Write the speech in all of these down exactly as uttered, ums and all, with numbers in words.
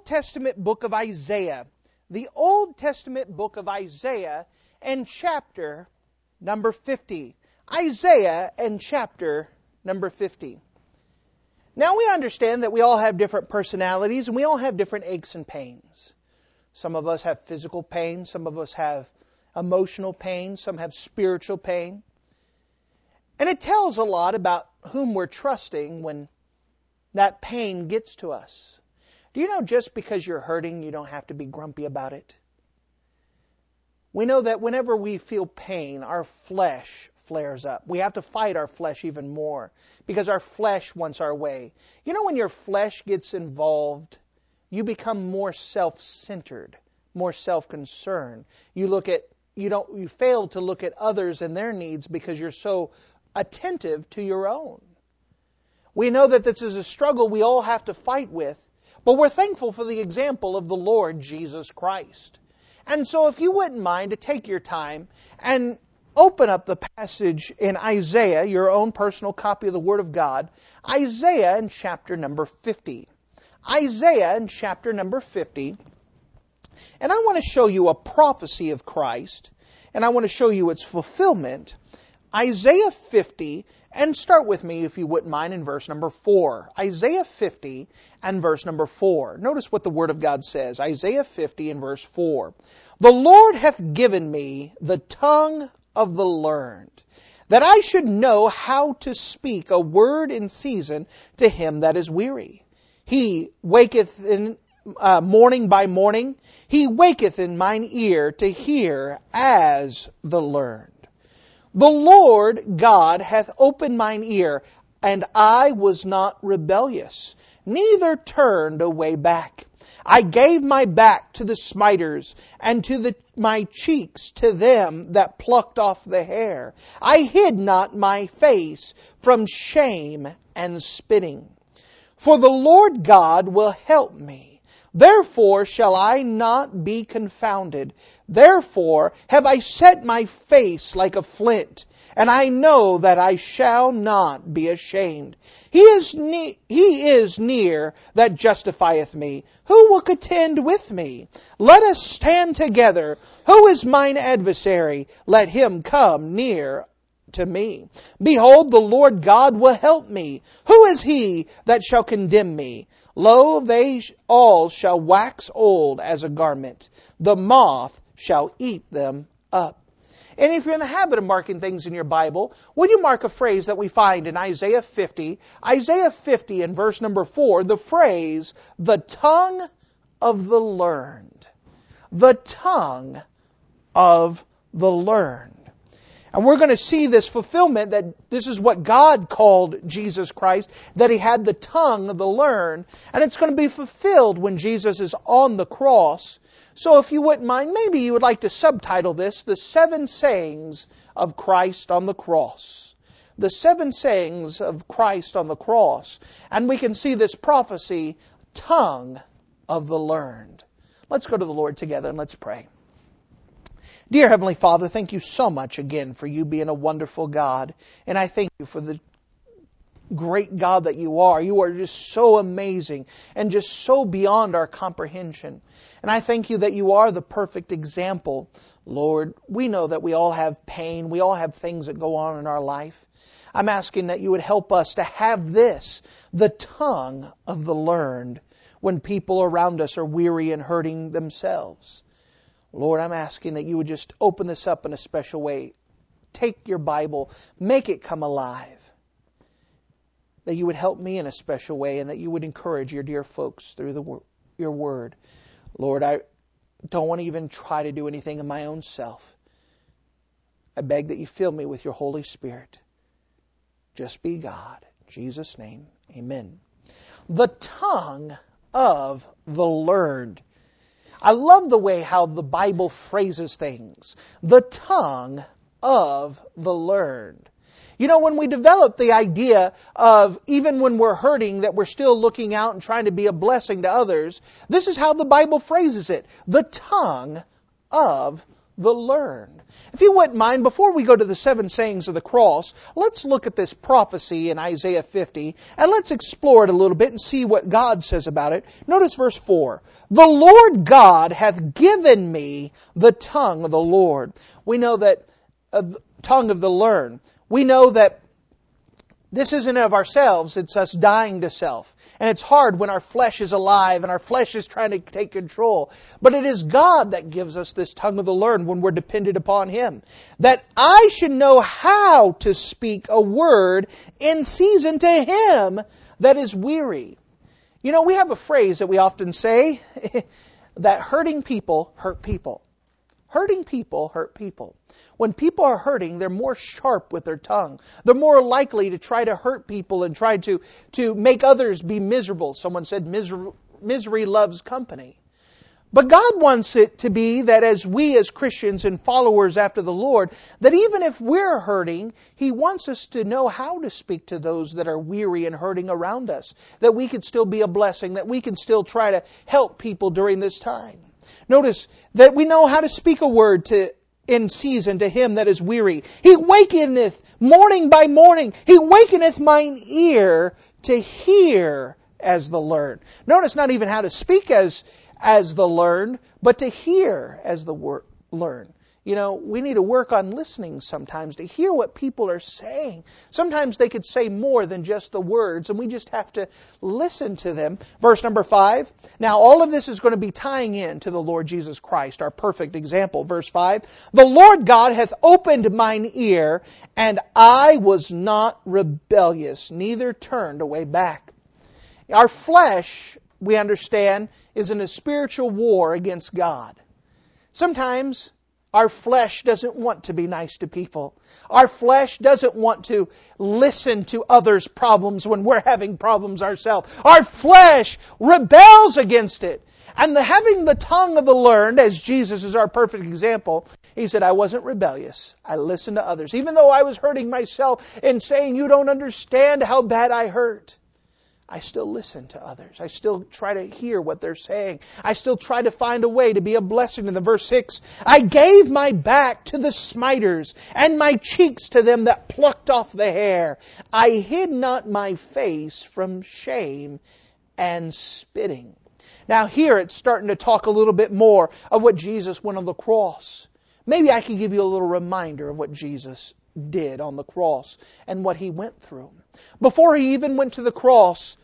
Old Testament book of Isaiah. The Old Testament book of Isaiah and chapter number fifty. Isaiah and chapter number fifty. Now we understand that we all have different personalities and we all have different aches and pains. Some of us have physical pain, some of us have emotional pain, some have spiritual pain. And it tells a lot about whom we're trusting when that pain gets to us. Do you know just because you're hurting, you don't have to be grumpy about it? We know that whenever we feel pain, our flesh flares up. We have to fight our flesh even more because our flesh wants our way. You know, when your flesh gets involved, you become more self-centered, more self-concerned. You look at, you don't, you fail to look at others and their needs because you're so attentive to your own. We know that this is a struggle we all have to fight with, but we're thankful for the example of the Lord Jesus Christ. And so if you wouldn't mind to take your time and open up the passage in Isaiah, your own personal copy of the Word of God, Isaiah in chapter number fifty. Isaiah in chapter number fifty. And I want to show you a prophecy of Christ, and I want to show you its fulfillment. Isaiah fifty, and start with me, if you wouldn't mind, in verse number four. Isaiah fifty and verse number four. Notice what the Word of God says. Isaiah fifty and verse four. The Lord hath given me the tongue of the learned, that I should know how to speak a word in season to him that is weary. He waketh in uh, morning by morning. He waketh in mine ear to hear as the learned. The Lord God hath opened mine ear, and I was not rebellious, neither turned away back. I gave my back to the smiters, and to the, my cheeks to them that plucked off the hair. I hid not my face from shame and spitting. For the Lord God will help me. Therefore shall I not be confounded. Therefore have I set my face like a flint, and I know that I shall not be ashamed. He is ne- he is near that justifieth me. Who will contend with me? Let us stand together. Who is mine adversary? Let him come near to me. Behold, the Lord God will help me. Who is he that shall condemn me? Lo, they all shall wax old as a garment. The moth shall eat them up. And if you're in the habit of marking things in your Bible, would you mark a phrase that we find in Isaiah fifty? Isaiah fifty and verse number four, the phrase, the tongue of the learned. The tongue of the learned. And we're going to see this fulfillment that this is what God called Jesus Christ, that He had the tongue of the learned, and it's going to be fulfilled when Jesus is on the cross. So if you wouldn't mind, maybe you would like to subtitle this, The Seven Sayings of Christ on the Cross. The Seven Sayings of Christ on the Cross. And we can see this prophecy, Tongue of the Learned. Let's go to the Lord together and let's pray. Dear Heavenly Father, thank you so much again for you being a wonderful God. And I thank you for the great God that you are. You are just so amazing and just so beyond our comprehension. And I thank you that you are the perfect example. Lord, we know that we all have pain. We all have things that go on in our life. I'm asking that you would help us to have this, the tongue of the learned, when people around us are weary and hurting themselves. Lord, I'm asking that you would just open this up in a special way. Take your Bible, make it come alive. That you would help me in a special way and that you would encourage your dear folks through the, your word. Lord, I don't want to even try to do anything in my own self. I beg that you fill me with your Holy Spirit. Just be God. In Jesus' name, amen. The tongue of the learned. I love the way how the Bible phrases things. The tongue of the learned. You know, when we develop the idea of even when we're hurting that we're still looking out and trying to be a blessing to others, this is how the Bible phrases it. The tongue of the learned. If you wouldn't mind, before we go to the seven sayings of the cross, let's look at this prophecy in Isaiah fifty, and let's explore it a little bit and see what God says about it. Notice verse four. The Lord God hath given me the tongue of the Lord. We know that uh, tongue of the learned. We know that this isn't of ourselves, it's us dying to self. And it's hard when our flesh is alive and our flesh is trying to take control. But it is God that gives us this tongue of the learned when we're dependent upon Him. That I should know how to speak a word in season to him that is weary. You know, we have a phrase that we often say, that hurting people hurt people. Hurting people hurt people. When people are hurting, they're more sharp with their tongue. They're more likely to try to hurt people and try to, to make others be miserable. Someone said misery, misery loves company. But God wants it to be that as we as Christians and followers after the Lord, that even if we're hurting, He wants us to know how to speak to those that are weary and hurting around us. That we can still be a blessing, that we can still try to help people during this time. Notice that we know how to speak a word to in season to him that is weary. He wakeneth morning by morning. He wakeneth mine ear to hear as the learned. Notice not even how to speak as as the learned, but to hear as the wor- learned. You know, we need to work on listening sometimes to hear what people are saying. Sometimes they could say more than just the words, and we just have to listen to them. Verse number five. Now all of this is going to be tying in to the Lord Jesus Christ, our perfect example. Verse five. The Lord God hath opened mine ear, and I was not rebellious, neither turned away back. Our flesh, we understand, is in a spiritual war against God. Sometimes our flesh doesn't want to be nice to people. Our flesh doesn't want to listen to others' problems when we're having problems ourselves. Our flesh rebels against it. And the, having the tongue of the learned, as Jesus is our perfect example, He said, I wasn't rebellious. I listened to others. Even though I was hurting myself and saying, you don't understand how bad I hurt. I still listen to others. I still try to hear what they're saying. I still try to find a way to be a blessing to them. Verse six, I gave my back to the smiters and my cheeks to them that plucked off the hair. I hid not my face from shame and spitting. Now here it's starting to talk a little bit more of what Jesus went on the cross. Maybe I can give you a little reminder of what Jesus did on the cross and what He went through. Before He even went to the cross,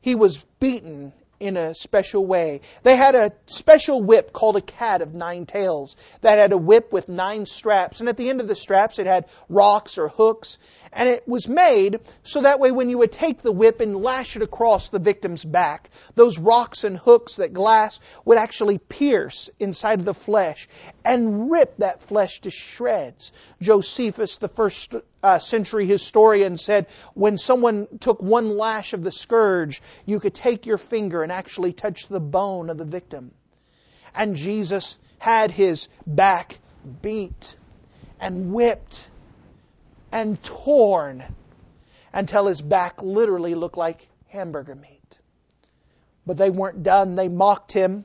He was beaten in a special way. They had a special whip called a cat of nine tails that had a whip with nine straps. And at the end of the straps, it had rocks or hooks. And it was made so that way when you would take the whip and lash it across the victim's back, those rocks and hooks, that glass, would actually pierce inside of the flesh and rip that flesh to shreds. Josephus, the first Uh, century historian, said when someone took one lash of the scourge, you could take your finger and actually touch the bone of the victim. And Jesus had His back beat and whipped and torn until His back literally looked like hamburger meat. But they weren't done. They mocked Him,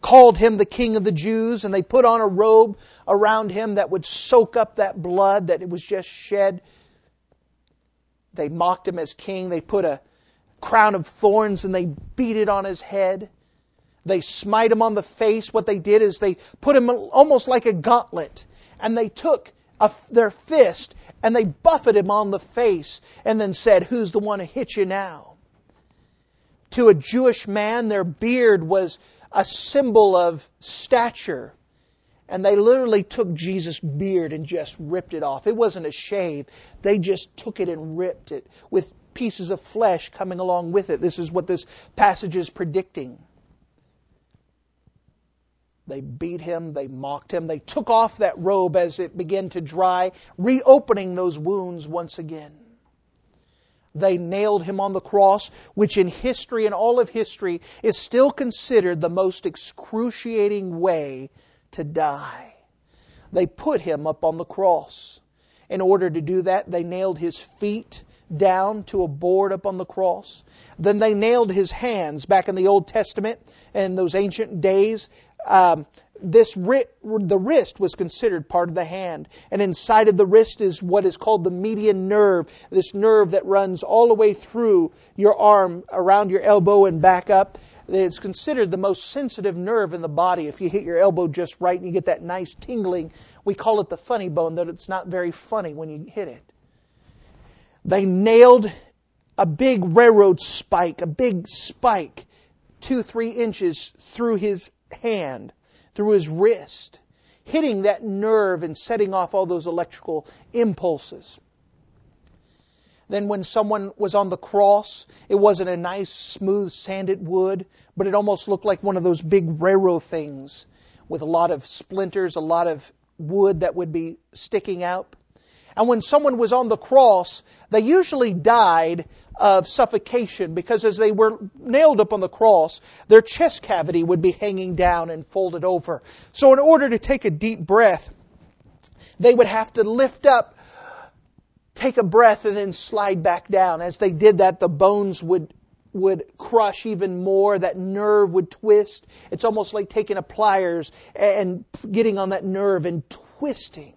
called Him the King of the Jews, and they put on a robe around Him that would soak up that blood that it was just shed. They mocked Him as King. They put a crown of thorns and they beat it on His head. They smite Him on the face. What they did is they put Him almost like a gauntlet, and they took a, their fist and they buffeted Him on the face and then said, who's the one to hit you now? To a Jewish man, their beard was a symbol of stature. And they literally took Jesus' beard and just ripped it off. It wasn't a shave. They just took it and ripped it with pieces of flesh coming along with it. This is what this passage is predicting. They beat Him. They mocked Him. They took off that robe as it began to dry, reopening those wounds once again. They nailed Him on the cross, which in history and all of history is still considered the most excruciating way to die. They put Him up on the cross. In order to do that, they nailed His feet down to a board up on the cross. Then they nailed His hands. Back in the Old Testament and those ancient days, Um, this ri- the wrist was considered part of the hand. And inside of the wrist is what is called the median nerve, this nerve that runs all the way through your arm, around your elbow and back up. It's considered the most sensitive nerve in the body. If you hit your elbow just right and you get that nice tingling, we call it the funny bone, though it's not very funny when you hit it. They nailed a big railroad spike, a big spike, two, three inches through his hand, through his wrist, hitting that nerve and setting off all those electrical impulses. Then when someone was on the cross, it wasn't a nice, smooth, sanded wood, but it almost looked like one of those big railroad things with a lot of splinters, a lot of wood that would be sticking out. And when someone was on the cross, they usually died of suffocation because as they were nailed up on the cross, their chest cavity would be hanging down and folded over. So in order to take a deep breath, they would have to lift up, take a breath, and then slide back down. As they did that, the bones would would crush even more. That nerve would twist. It's almost like taking a pliers and getting on that nerve and twisting.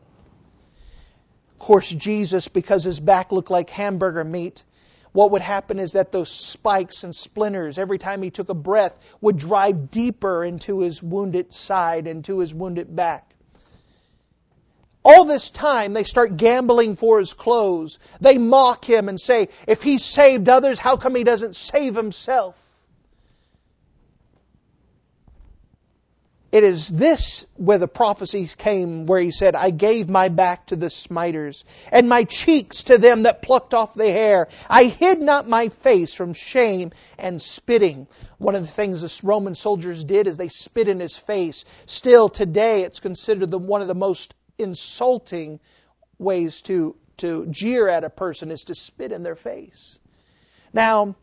Of course, Jesus, because his back looked like hamburger meat, what would happen is that those spikes and splinters, every time he took a breath, would drive deeper into his wounded side, into his wounded back. All this time, they start gambling for his clothes. They mock him and say, if he saved others, how come he doesn't save himself? It is this where the prophecies came, where he said, I gave my back to the smiters, and my cheeks to them that plucked off the hair. I hid not my face from shame and spitting. One of the things the Roman soldiers did is they spit in his face. Still today, it's considered the, one of the most insulting ways to, to jeer at a person is to spit in their face. Now,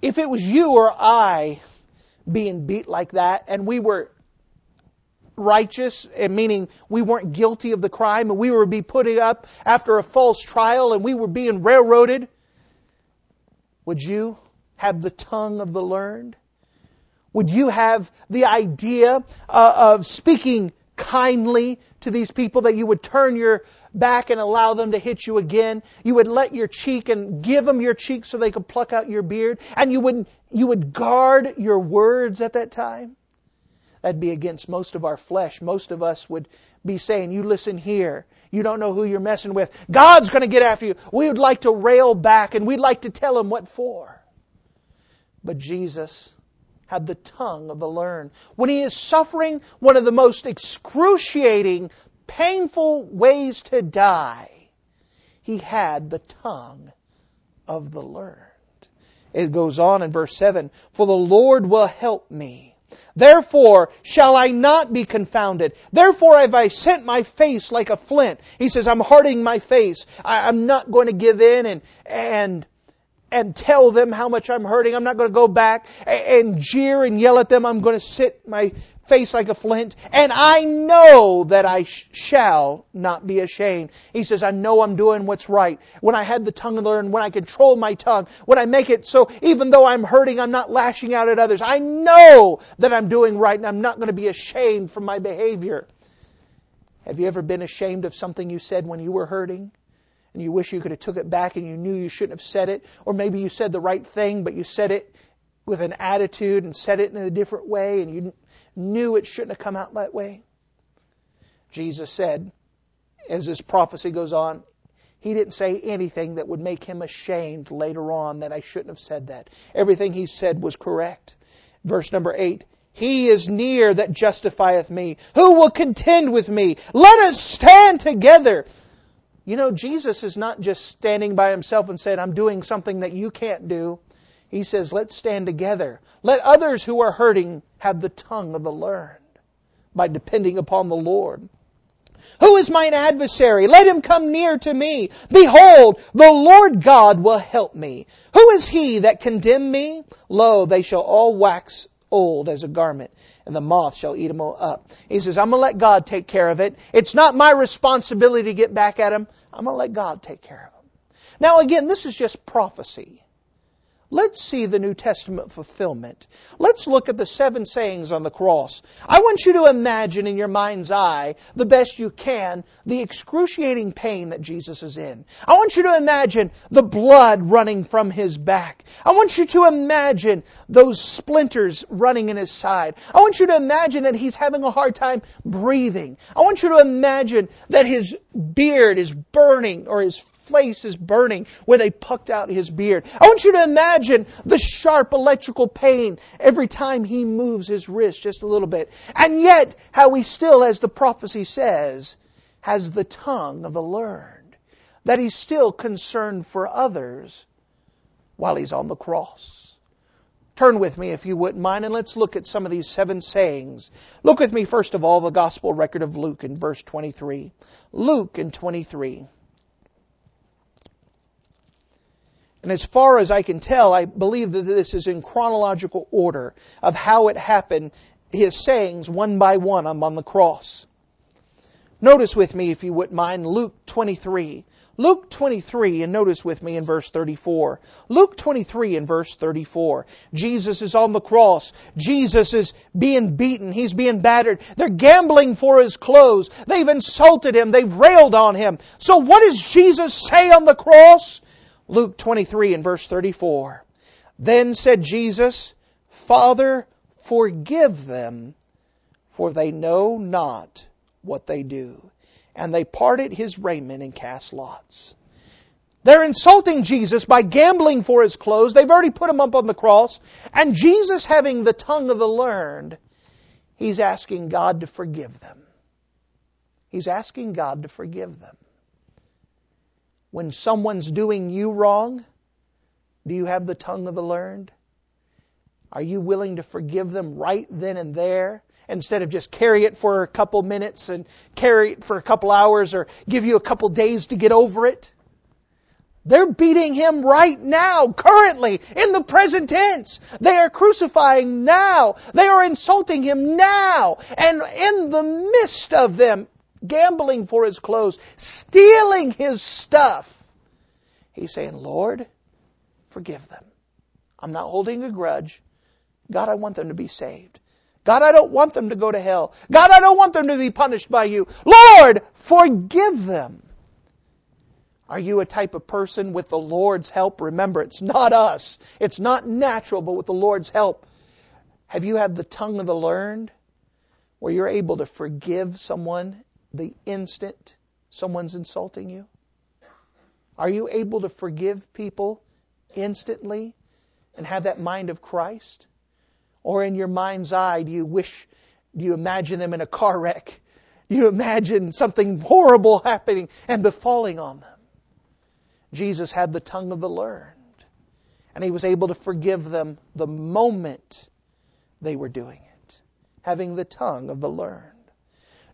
if it was you or I being beat like that and we were righteous, meaning we weren't guilty of the crime and we were be put up after a false trial and we were being railroaded, would you have the tongue of the learned? Would you have the idea uh, of speaking kindly to these people, that you would turn your back and allow them to hit you again? You would let your cheek and give them your cheek so they could pluck out your beard, and you would you would guard your words at that time? That'd be against most of our flesh. Most of us would be saying, you listen here. You don't know who you're messing with. God's going to get after you. We would like to rail back and we'd like to tell him what for. But Jesus had the tongue of the learned. When he is suffering one of the most excruciating, painful ways to die, he had the tongue of the learned. It goes on in verse seven, for the Lord will help me. Therefore shall I not be confounded. Therefore have I set my face like a flint. He says, I'm hardening my face. I, I'm not going to give in and and and tell them how much I'm hurting. I'm not going to go back and, and jeer and yell at them. I'm going to sit my face like a flint. And I know that I sh- shall not be ashamed. He says, I know I'm doing what's right. When I had the tongue of the learned, when I control my tongue, when I make it so even though I'm hurting, I'm not lashing out at others. I know that I'm doing right and I'm not going to be ashamed for my behavior. Have you ever been ashamed of something you said when you were hurting? And you wish you could have took it back and you knew you shouldn't have said it. Or maybe you said the right thing, but you said it with an attitude and said it in a different way. And you knew it shouldn't have come out that way. Jesus said, as this prophecy goes on, he didn't say anything that would make him ashamed later on that I shouldn't have said that. Everything he said was correct. Verse number eight. He is near that justifieth me. Who will contend with me? Let us stand together. You know, Jesus is not just standing by himself and saying, I'm doing something that you can't do. He says, let's stand together. Let others who are hurting have the tongue of the learned by depending upon the Lord. Who is mine adversary? Let him come near to me. Behold, the Lord God will help me. Who is he that condemned me? Lo, they shall all wax old as a garment, and the moth shall eat them all up. He says, I'm going to let God take care of it. It's not my responsibility to get back at him. I'm going to let God take care of him. Now again, this is just prophecy. Let's see the New Testament fulfillment. Let's look at the seven sayings on the cross. I want you to imagine in your mind's eye, the best you can, the excruciating pain that Jesus is in. I want you to imagine the blood running from His back. I want you to imagine those splinters running in His side. I want you to imagine that He's having a hard time breathing. I want you to imagine that His beard is burning, or His face is burning where they plucked out His beard. I want you to imagine the sharp electrical pain every time He moves His wrist just a little bit. And yet, how He still, as the prophecy says, has the tongue of the learned. That He's still concerned for others while He's on the cross. Turn with me, if you wouldn't mind, and let's look at some of these seven sayings. Look with me, first of all, the Gospel record of Luke in verse twenty-three. Luke in twenty-three. And as far as I can tell, I believe that this is in chronological order of how it happened, His sayings one by one on the cross. Notice with me, if you wouldn't mind, Luke twenty-three. Luke twenty-three, and notice with me in verse thirty-four. Luke twenty-three and verse thirty-four. Jesus is on the cross. Jesus is being beaten. He's being battered. They're gambling for His clothes. They've insulted Him. They've railed on Him. So what does Jesus say on the cross? Luke twenty-three and verse thirty-four. Then said Jesus, Father, forgive them, for they know not what they do. And they parted His raiment and cast lots. They're insulting Jesus by gambling for His clothes. They've already put Him up on the cross. And Jesus, having the tongue of the learned, He's asking God to forgive them. He's asking God to forgive them. When someone's doing you wrong, do you have the tongue of the learned? Are you willing to forgive them right then and there, instead of just carry it for a couple minutes and carry it for a couple hours or give you a couple days to get over it? They're beating Him right now, currently, in the present tense. They are crucifying now. They are insulting Him now. And in the midst of them, gambling for His clothes, stealing His stuff, He's saying, Lord, forgive them. I'm not holding a grudge. God, I want them to be saved. God, I don't want them to go to hell. God, I don't want them to be punished by You. Lord, forgive them. Are you a type of person with the Lord's help? Remember, it's not us. It's not natural, but with the Lord's help. Have you had the tongue of the learned where you're able to forgive someone the instant someone's insulting you? Are you able to forgive people instantly and have that mind of Christ? Or in your mind's eye, do you wish, do you imagine them in a car wreck? Do you imagine something horrible happening and befalling on them? Jesus had the tongue of the learned, and He was able to forgive them the moment they were doing it, having the tongue of the learned.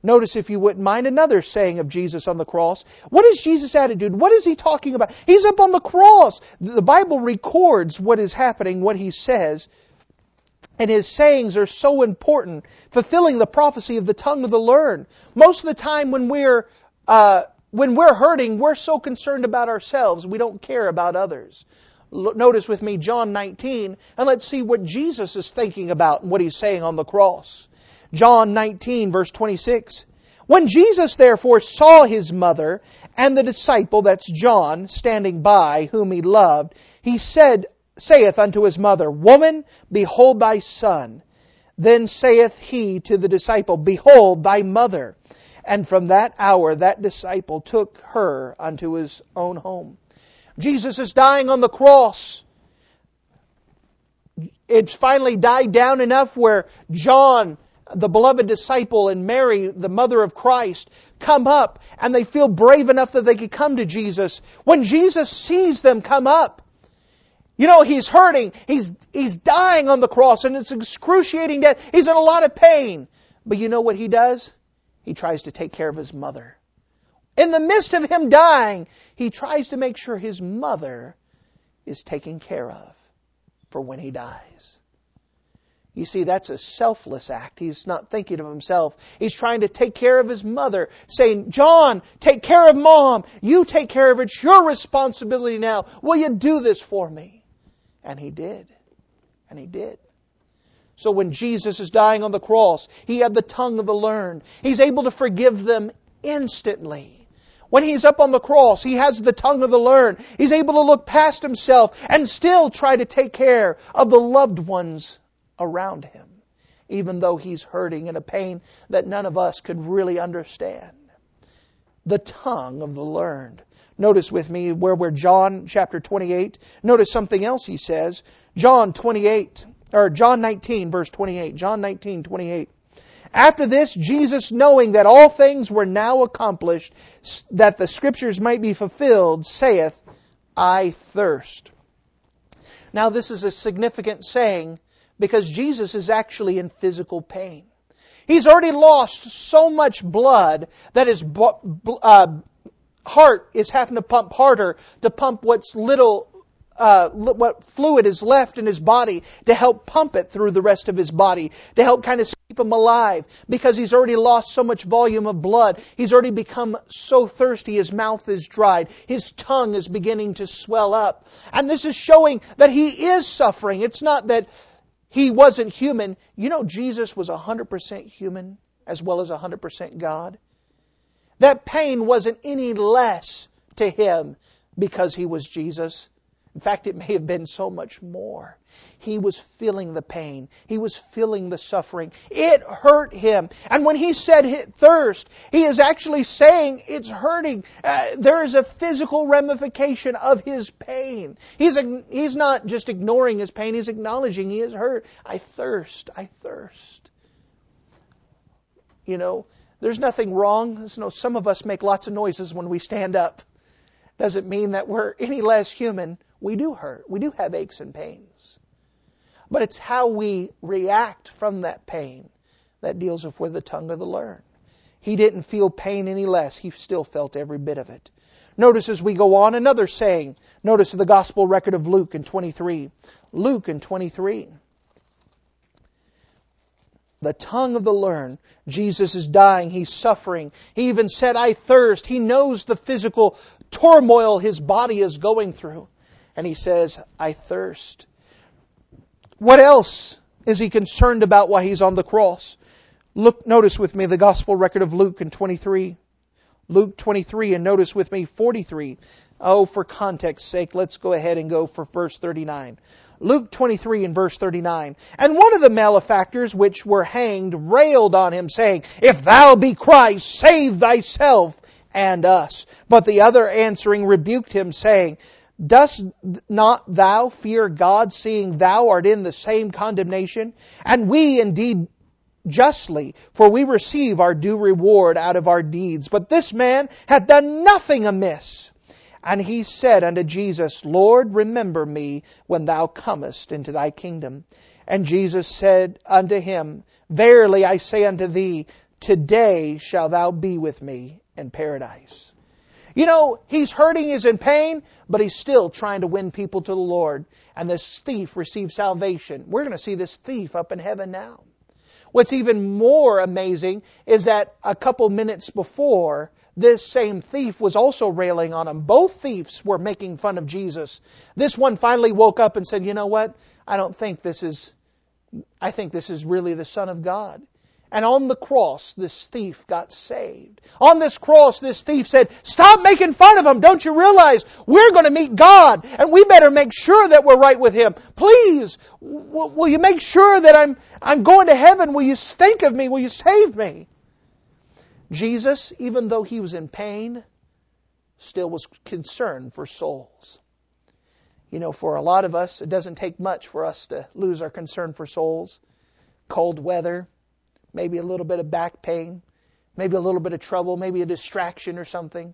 Notice, if you wouldn't mind, another saying of Jesus on the cross. What is Jesus' attitude? What is He talking about? He's up on the cross. The Bible records what is happening, what He says. And His sayings are so important, fulfilling the prophecy of the tongue of the learned. Most of the time when we're, uh, when we're hurting, we're so concerned about ourselves, we don't care about others. Notice with me John nineteen, and let's see what Jesus is thinking about and what He's saying on the cross. John nineteen, verse twenty-six. When Jesus therefore saw His mother and the disciple, that's John, standing by, whom He loved, He said, saith unto His mother, Woman, behold thy son. Then saith He to the disciple, Behold thy mother. And from that hour that disciple took her unto his own home. Jesus is dying on the cross. It's finally died down enough where John, the beloved disciple, and Mary, the mother of Christ, come up, and they feel brave enough that they could come to Jesus. When Jesus sees them come up, you know, He's hurting. He's, he's dying on the cross, and it's excruciating death. He's in a lot of pain. But you know what He does? He tries to take care of His mother. In the midst of Him dying, He tries to make sure His mother is taken care of for when He dies. You see, that's a selfless act. He's not thinking of himself. He's trying to take care of his mother, saying, John, take care of Mom. You take care of her. It's your responsibility now. Will you do this for me? And he did. And he did. So when Jesus is dying on the cross, he had the tongue of the learned. He's able to forgive them instantly. When he's up on the cross, he has the tongue of the learned. He's able to look past himself and still try to take care of the loved ones around him, even though he's hurting in a pain that none of us could really understand. The tongue of the learned. Notice with me where we're John chapter twenty-eight. Notice something else he says. John twenty-eight, or John nineteen, verse twenty-eight. John nineteen, twenty-eight. After this, Jesus, knowing that all things were now accomplished, that the Scriptures might be fulfilled, saith, I thirst. Now this is a significant saying because Jesus is actually in physical pain. He's already lost so much blood that his uh, heart is having to pump harder to pump what's little Uh, what fluid is left in his body to help pump it through the rest of his body, to help kind of keep him alive, because he's already lost so much volume of blood. He's already become so thirsty, his mouth is dried, his tongue is beginning to swell up. And this is showing that he is suffering. It's not that he wasn't human. You know, Jesus was one hundred percent human as well as one hundred percent God. That pain wasn't any less to him because he was Jesus. In fact, it may have been so much more. He was feeling the pain. He was feeling the suffering. It hurt him. And when he said thirst, he is actually saying it's hurting. Uh, there is a physical ramification of his pain. He's, he's not just ignoring his pain. He's acknowledging he is hurt. I thirst. I thirst. You know, there's nothing wrong. There's no, some of us make lots of noises when we stand up. Doesn't mean that we're any less human. We do hurt. We do have aches and pains. But it's how we react from that pain that deals with the tongue of the learned. He didn't feel pain any less. He still felt every bit of it. Notice as we go on, another saying. Notice the gospel record of Luke in twenty-three. Luke in twenty-three. The tongue of the learned. Jesus is dying. He's suffering. He even said, I thirst. He knows the physical turmoil his body is going through. And he says, I thirst. What else is he concerned about while he's on the cross? Look, notice with me the gospel record of Luke in twenty-three. Luke twenty-three, and notice with me forty-three. Oh, for context's sake, let's go ahead and go for verse thirty-nine. Luke twenty-three and verse thirty-nine. And one of the malefactors which were hanged railed on him, saying, If thou be Christ, save thyself and us. But the other answering rebuked him, saying, Dost not thou fear God, seeing thou art in the same condemnation? And we indeed justly, for we receive our due reward out of our deeds. But this man hath done nothing amiss. And he said unto Jesus, Lord, remember me when thou comest into thy kingdom. And Jesus said unto him, Verily I say unto thee, today shall thou be with me in paradise. You know, he's hurting, he's in pain, but he's still trying to win people to the Lord. And this thief receives salvation. We're going to see this thief up in heaven now. What's even more amazing is that a couple minutes before, this same thief was also railing on him. Both thieves were making fun of Jesus. This one finally woke up and said, you know what? I don't think this is, I think this is really the Son of God. And on the cross, this thief got saved. On this cross, this thief said, stop making fun of him. Don't you realize we're going to meet God and we better make sure that we're right with him. Please, w- will you make sure that I'm, I'm going to heaven? Will you think of me? Will you save me? Jesus, even though he was in pain, still was concerned for souls. You know, for a lot of us, it doesn't take much for us to lose our concern for souls. Cold weather, maybe a little bit of back pain, maybe a little bit of trouble, maybe a distraction or something.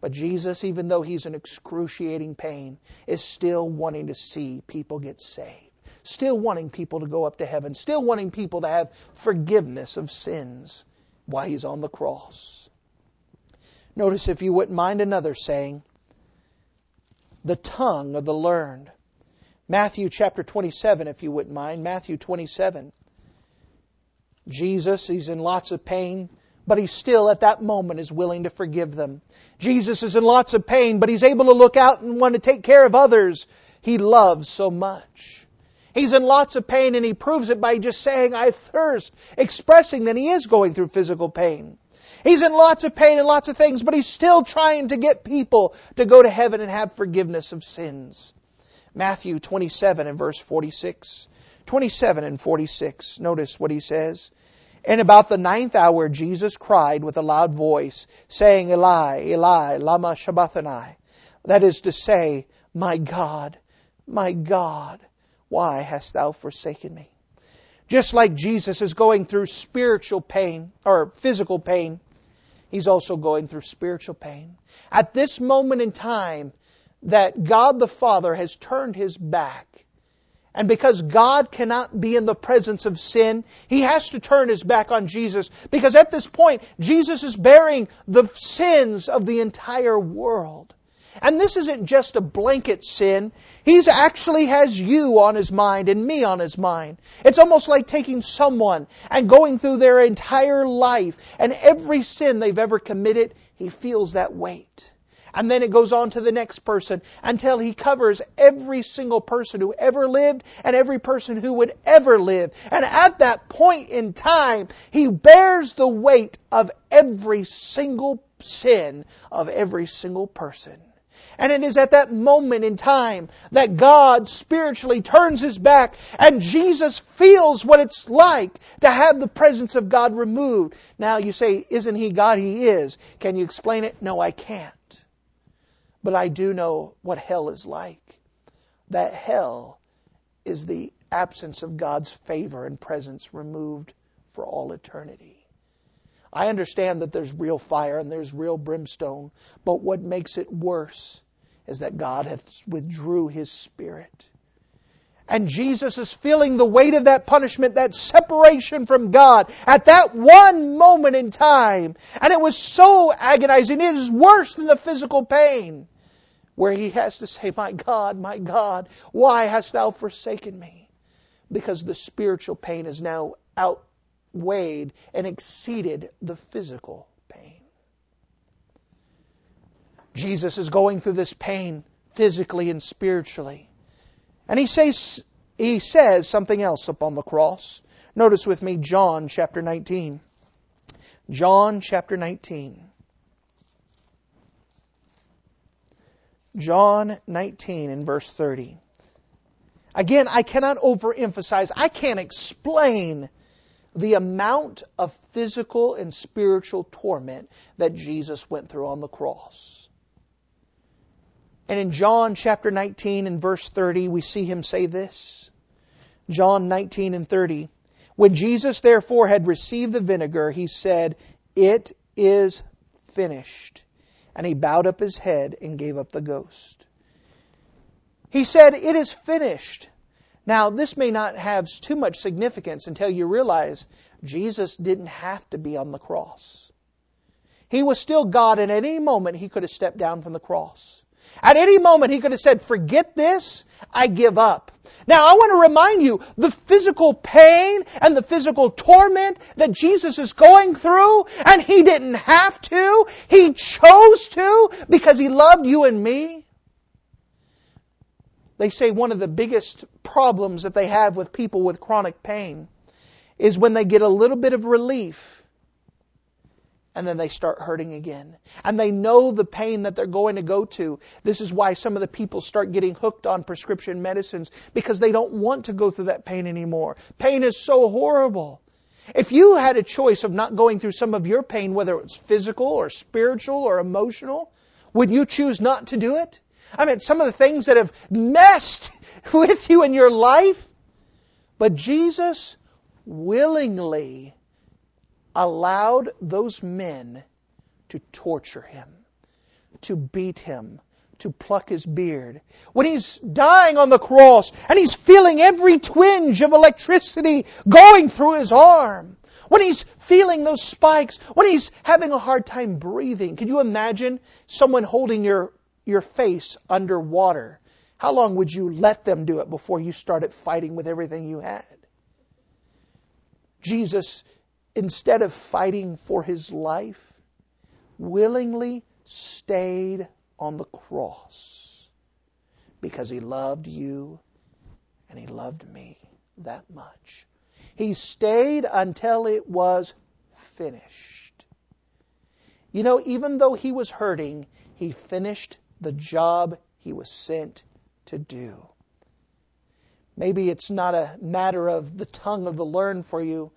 But Jesus, even though he's in excruciating pain, is still wanting to see people get saved, still wanting people to go up to heaven, still wanting people to have forgiveness of sins while he's on the cross. Notice, if you wouldn't mind, another saying, the tongue of the learned. Matthew chapter twenty-seven, if you wouldn't mind, Matthew twenty-seven. Jesus, he's in lots of pain, but he still at that moment is willing to forgive them. Jesus is in lots of pain, but he's able to look out and want to take care of others. He loves so much. He's in lots of pain, and He proves it by just saying, "I thirst," expressing that He is going through physical pain. He's in lots of pain and lots of things, but He's still trying to get people to go to heaven and have forgiveness of sins. Matthew twenty-seven and verse forty-six. twenty-seven and forty-six. Notice what He says. "And about the ninth hour Jesus cried with a loud voice, saying, Eli, Eli, lama sabachthani? That is to say, My God, my God, why hast Thou forsaken Me?" Just like Jesus is going through spiritual pain, or physical pain, He's also going through spiritual pain. At this moment in time, that God the Father has turned His back. And because God cannot be in the presence of sin, He has to turn His back on Jesus. Because at this point, Jesus is bearing the sins of the entire world. And this isn't just a blanket sin. He's actually has you on His mind and me on His mind. It's almost like taking someone and going through their entire life and every sin they've ever committed, He feels that weight. And then it goes on to the next person until He covers every single person who ever lived and every person who would ever live. And at that point in time, He bears the weight of every single sin of every single person. And it is at that moment in time that God spiritually turns His back, and Jesus feels what it's like to have the presence of God removed. Now you say, "Isn't He God?" He is. Can you explain it? No, I can't. But I do know what hell is like. That hell is the absence of God's favor and presence removed for all eternity. I understand that there's real fire and there's real brimstone, but what makes it worse is that God hath withdrew His Spirit. And Jesus is feeling the weight of that punishment, that separation from God at that one moment in time. And it was so agonizing. It is worse than the physical pain where He has to say, "My God, my God, why hast Thou forsaken Me?" Because the spiritual pain is now out weighed and exceeded the physical pain. Jesus is going through this pain physically and spiritually. And he says, he says something else upon the cross. Notice with me John chapter nineteen. John chapter nineteen. John nineteen and verse thirty. Again, I cannot overemphasize. I can't explain the amount of physical and spiritual torment that Jesus went through on the cross. And in John chapter nineteen and verse thirty, we see Him say this. John nineteen and thirty. "When Jesus therefore had received the vinegar, He said, It is finished. And He bowed up His head and gave up the ghost." He said, "It is finished." Now, this may not have too much significance until you realize Jesus didn't have to be on the cross. He was still God, and at any moment He could have stepped down from the cross. At any moment He could have said, "Forget this, I give up." Now, I want to remind you, the physical pain and the physical torment that Jesus is going through, and He didn't have to, He chose to because He loved you and me. They say one of the biggest problems that they have with people with chronic pain is when they get a little bit of relief and then they start hurting again. And they know the pain that they're going to go to. This is why some of the people start getting hooked on prescription medicines because they don't want to go through that pain anymore. Pain is so horrible. If you had a choice of not going through some of your pain, whether it was physical or spiritual or emotional, would you choose not to do it? I mean, some of the things that have messed with you in your life. But Jesus willingly allowed those men to torture Him, to beat Him, to pluck His beard. When He's dying on the cross and He's feeling every twinge of electricity going through His arm. When He's feeling those spikes. When He's having a hard time breathing. Can you imagine someone holding your your face under water? How long would you let them do it before you started fighting with everything you had? Jesus, instead of fighting for His life, willingly stayed on the cross because he loved you and he loved me that much. He stayed until it was finished. You know, even though he was hurting, he finished the job he was sent to do. Maybe it's not a matter of the tongue of the learned for you.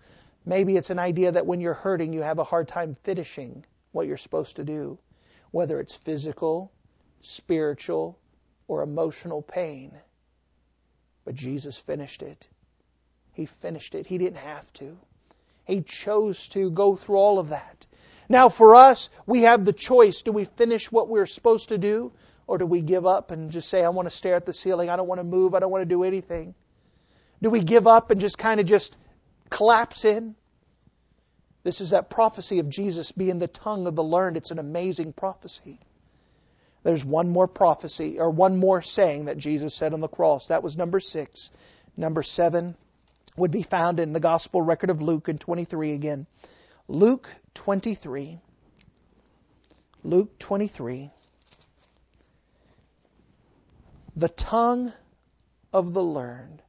Maybe it's an idea that when you're hurting, you have a hard time finishing what you're supposed to do, whether it's physical, spiritual, or emotional pain. But Jesus finished it. He finished it. He didn't have to. He chose to go through all of that. Now for us, we have the choice. Do we finish what we're supposed to do? Or do we give up and just say, I want to stare at the ceiling. I don't want to move. I don't want to do anything. Do we give up and just kind of just collapse in? This is that prophecy of Jesus being the tongue of the learned. It's an amazing prophecy. There's one more prophecy or one more saying that Jesus said on the cross. That was number six. Number seven would be found in the gospel record of Luke in twenty-three again. Luke twenty-three. Luke twenty-three. The tongue of the learned.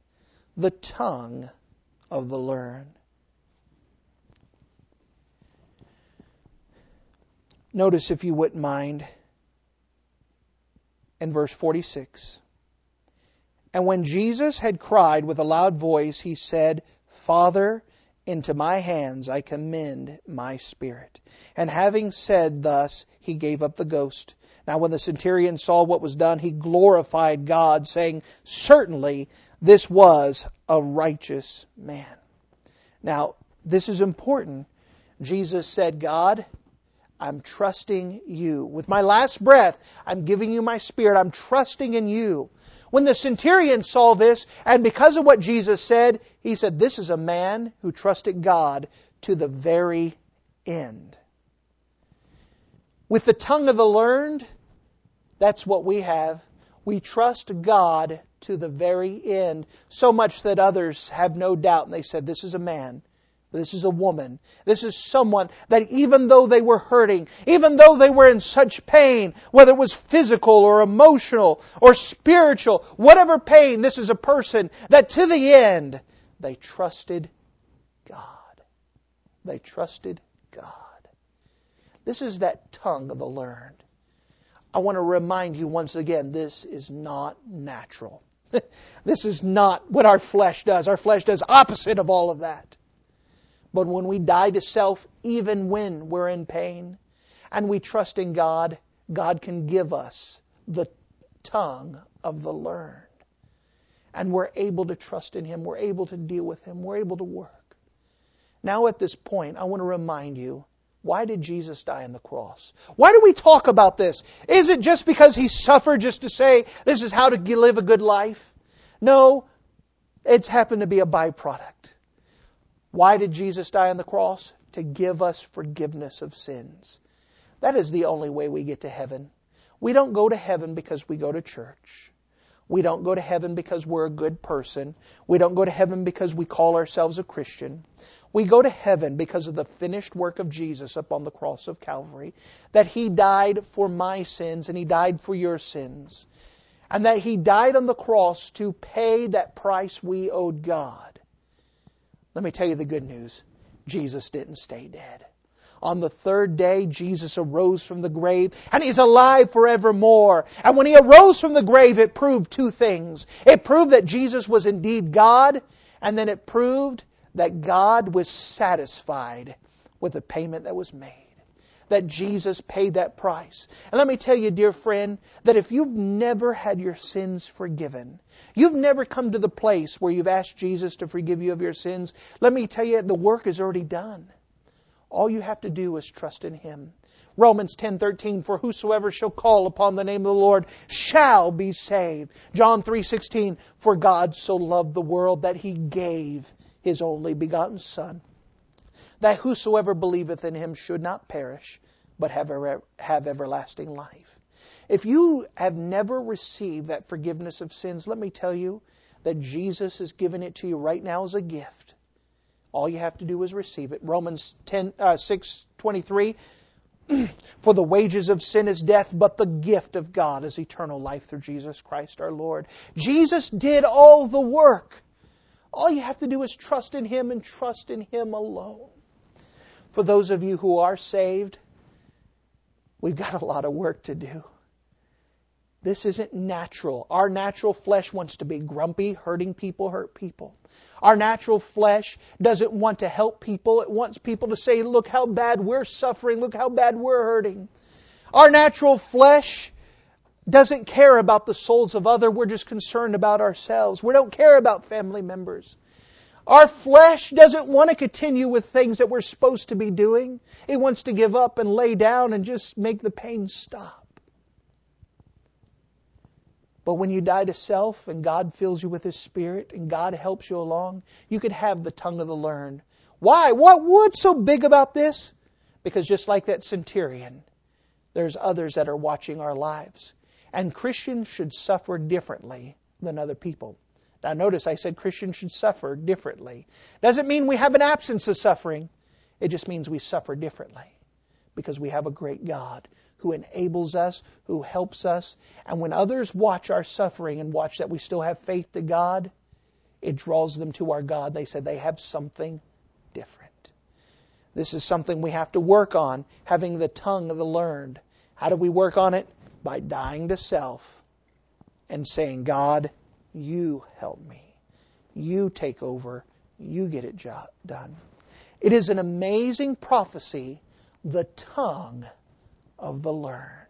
The tongue of the learned. Notice, if you wouldn't mind, in verse forty-six. And when Jesus had cried with a loud voice, he said, Father, into my hands I commend my spirit. And having said thus, he gave up the ghost. Now when the centurion saw what was done, he glorified God, saying, Certainly this was a righteous man. Now, this is important. Jesus said, God, I'm trusting you. With my last breath, I'm giving you my spirit. I'm trusting in you. When the centurion saw this, and because of what Jesus said, he said, this is a man who trusted God to the very end. With the tongue of the learned, that's what we have. We trust God to the very end, so much that others have no doubt. And they said, this is a man. This is a woman. This is someone that even though they were hurting, even though they were in such pain, whether it was physical or emotional or spiritual, whatever pain, this is a person that to the end, they trusted God. They trusted God. This is that tongue of the learned. I want to remind you once again, this is not natural. This is not what our flesh does. Our flesh does opposite of all of that. But when we die to self, even when we're in pain, and we trust in God, God can give us the tongue of the learned. And we're able to trust in Him. We're able to deal with Him. We're able to work. Now at this point, I want to remind you, why did Jesus die on the cross? Why do we talk about this? Is it just because He suffered just to say, this is how to live a good life? No, it's happened to be a byproduct. Why did Jesus die on the cross? To give us forgiveness of sins. That is the only way we get to heaven. We don't go to heaven because we go to church. We don't go to heaven because we're a good person. We don't go to heaven because we call ourselves a Christian. We go to heaven because of the finished work of Jesus upon the cross of Calvary, that He died for my sins and He died for your sins, and that He died on the cross to pay that price we owed God. Let me tell you the good news. Jesus didn't stay dead. On the third day, Jesus arose from the grave, and He's alive forevermore. And when He arose from the grave, it proved two things. It proved that Jesus was indeed God, and then it proved that God was satisfied with the payment that was made. That Jesus paid that price. And let me tell you, dear friend, that if you've never had your sins forgiven, you've never come to the place where you've asked Jesus to forgive you of your sins, let me tell you, the work is already done. All you have to do is trust in Him. Romans ten thirteen, for whosoever shall call upon the name of the Lord shall be saved. John three sixteen, for God so loved the world that He gave His only begotten Son, that whosoever believeth in Him should not perish, but have, ever, have everlasting life. If you have never received that forgiveness of sins, let me tell you that Jesus is giving it to you right now as a gift. All you have to do is receive it. Romans ten, uh, six twenty-three, For the wages of sin is death, but the gift of God is eternal life through Jesus Christ our Lord. Jesus did all the work. All you have to do is trust in Him and trust in Him alone. For those of you who are saved, we've got a lot of work to do. This isn't natural. Our natural flesh wants to be grumpy. Hurting people hurt people. Our natural flesh doesn't want to help people. It wants people to say, look how bad we're suffering. Look how bad we're hurting. Our natural flesh doesn't care about the souls of others. We're just concerned about ourselves. We don't care about family members. Our flesh doesn't want to continue with things that we're supposed to be doing. It wants to give up and lay down and just make the pain stop. But when you die to self and God fills you with His Spirit and God helps you along, you could have the tongue of the learned. Why? What, what's so big about this? Because just like that centurion, there's others that are watching our lives. And Christians should suffer differently than other people. Now notice I said Christians should suffer differently. Doesn't mean we have an absence of suffering. It just means we suffer differently because we have a great God who enables us, who helps us. And when others watch our suffering and watch that we still have faith to God, it draws them to our God. They said they have something different. This is something we have to work on, having the tongue of the learned. How do we work on it? By dying to self and saying, God, You help me. You take over. You get it job done. It is an amazing prophecy, the tongue of the learned.